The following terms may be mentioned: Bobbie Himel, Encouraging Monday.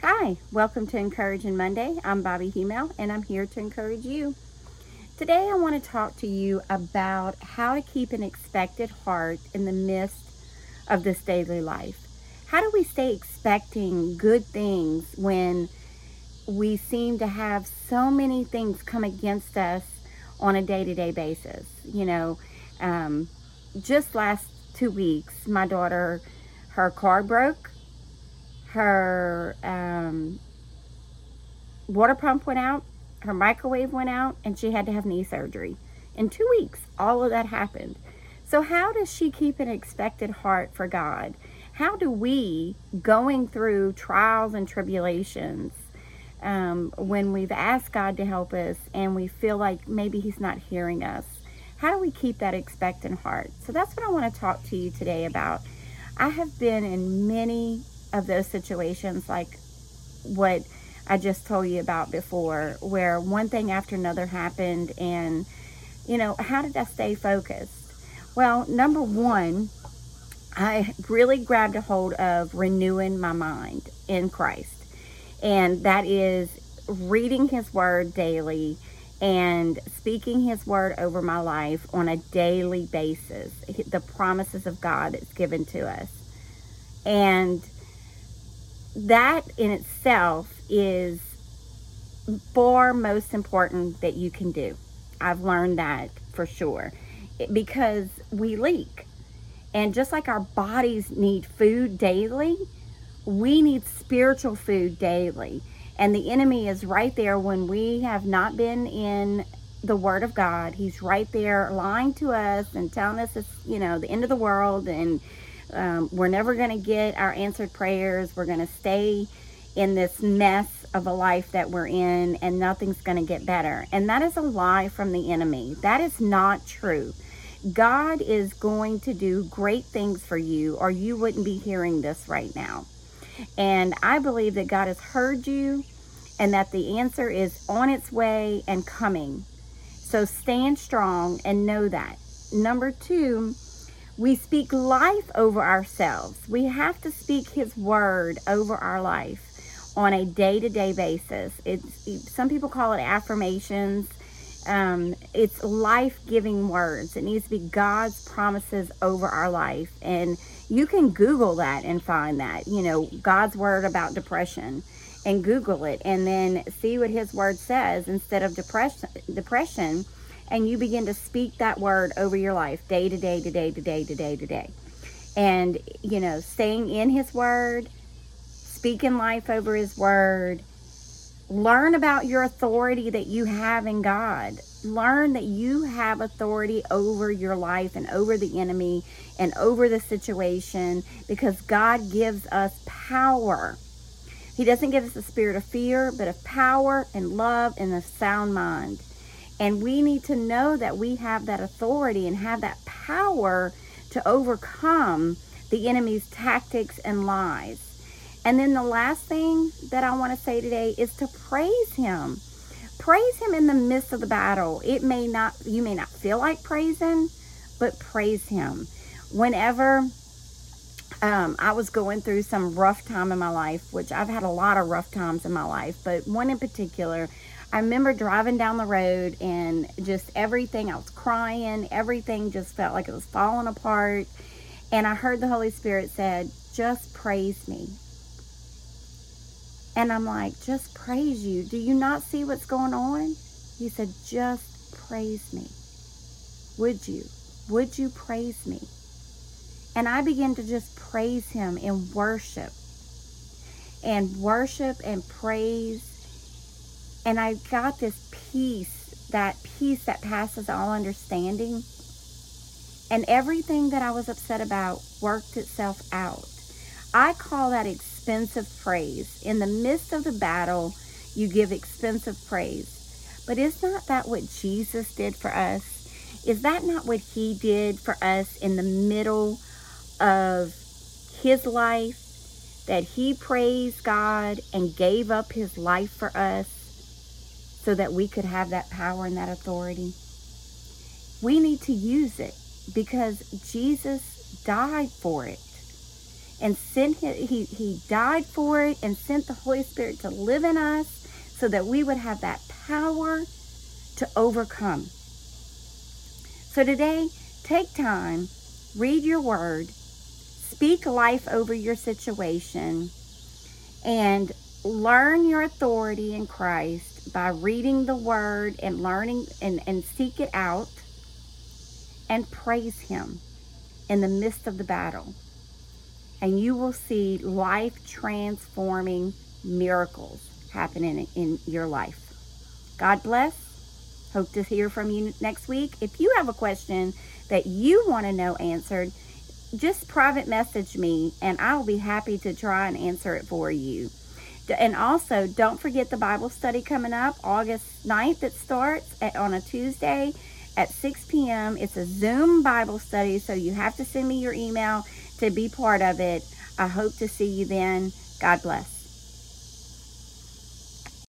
Hi, welcome to Encouraging Monday. I'm Bobbie Himel, and I'm here to encourage you. Today I want to talk to you about how to keep an expected heart in the midst of this daily life. How do we stay expecting good things when we seem to have so many things come against us on a day-to-day basis? You know, just last 2 weeks, my daughter, her car broke. Her water pump went out, her microwave went out, and she had to have knee surgery. In 2 weeks, all of that happened. So how does she keep an expected heart for God? How do we, going through trials and tribulations, when we've asked God to help us and we feel like maybe He's not hearing us, how do we keep that expectant heart? So that's what I want to talk to you today about. I have been in many of those situations like what I just told you about before, where one thing after another happened, and how did I stay focused? Well, number one, I really grabbed a hold of renewing my mind in Christ, and that is reading His Word daily and speaking His Word over my life on a daily basis, the promises of God that's given to us. And that in itself is far most important that you can do. I've learned that for sure, because we leak. And just like our bodies need food daily, we need spiritual food daily. And the enemy is right there when we have not been in the Word of God. He's right there lying to us and telling us it's, the end of the world, and we're never going to get our answered prayers. We're going to stay in this mess of a life that we're in, and nothing's going to get better. And that is a lie from the enemy. That is not true. God is going to do great things for you, or you wouldn't be hearing this right now. And I believe that God has heard you, and that the answer is on its way and coming. So stand strong and know that. Number two, we speak life over ourselves. We have to speak His Word over our life on a day-to-day basis. Some people call it affirmations. It's life-giving words. It needs to be God's promises over our life. And you can Google that and find that, God's Word about depression, and Google it, and then see what His Word says instead of depression. And you begin to speak that word over your life day to day to day to day to day to day. And, staying in His Word, speaking life over His Word, learn about your authority that you have in God. Learn that you have authority over your life and over the enemy and over the situation, because God gives us power. He doesn't give us a spirit of fear, but of power and love and a sound mind. And we need to know that we have that authority and have that power to overcome the enemy's tactics and lies. And then the last thing that I want to say today is to praise Him. Praise Him in the midst of the battle. You may not feel like praising, but praise Him. Whenever I was going through some rough time in my life, which I've had a lot of rough times in my life, but one in particular, I remember driving down the road, and just everything, I was crying, everything just felt like it was falling apart. And I heard the Holy Spirit said, "Just praise me." And I'm like, "Just praise you? Do you not see what's going on?" He said, "Just praise me. Would you praise me?" And I began to just praise Him in worship, and praise. And I got this peace that passes all understanding. And everything that I was upset about worked itself out. I call that expensive praise. In the midst of the battle, you give expensive praise. But is not that what Jesus did for us? Is that not what He did for us in the middle of His life? That He praised God and gave up His life for us, so that we could have that power and that authority. We need to use it, because Jesus died for it. and sent he died for it and sent the Holy Spirit to live in us so that we would have that power to overcome. So today, take time, read your word, speak life over your situation, and learn your authority in Christ by reading the word and learning and seek it out, and praise him in the midst of the battle. And you will see life-transforming miracles happening in your life. God bless. Hope to hear from you next week. If you have a question that you want to know answered, just private message me and I'll be happy to try and answer it for you. And also, don't forget the Bible study coming up August 9th. It starts on a Tuesday at 6 p.m. It's a Zoom Bible study, so you have to send me your email to be part of it. I hope to see you then. God bless.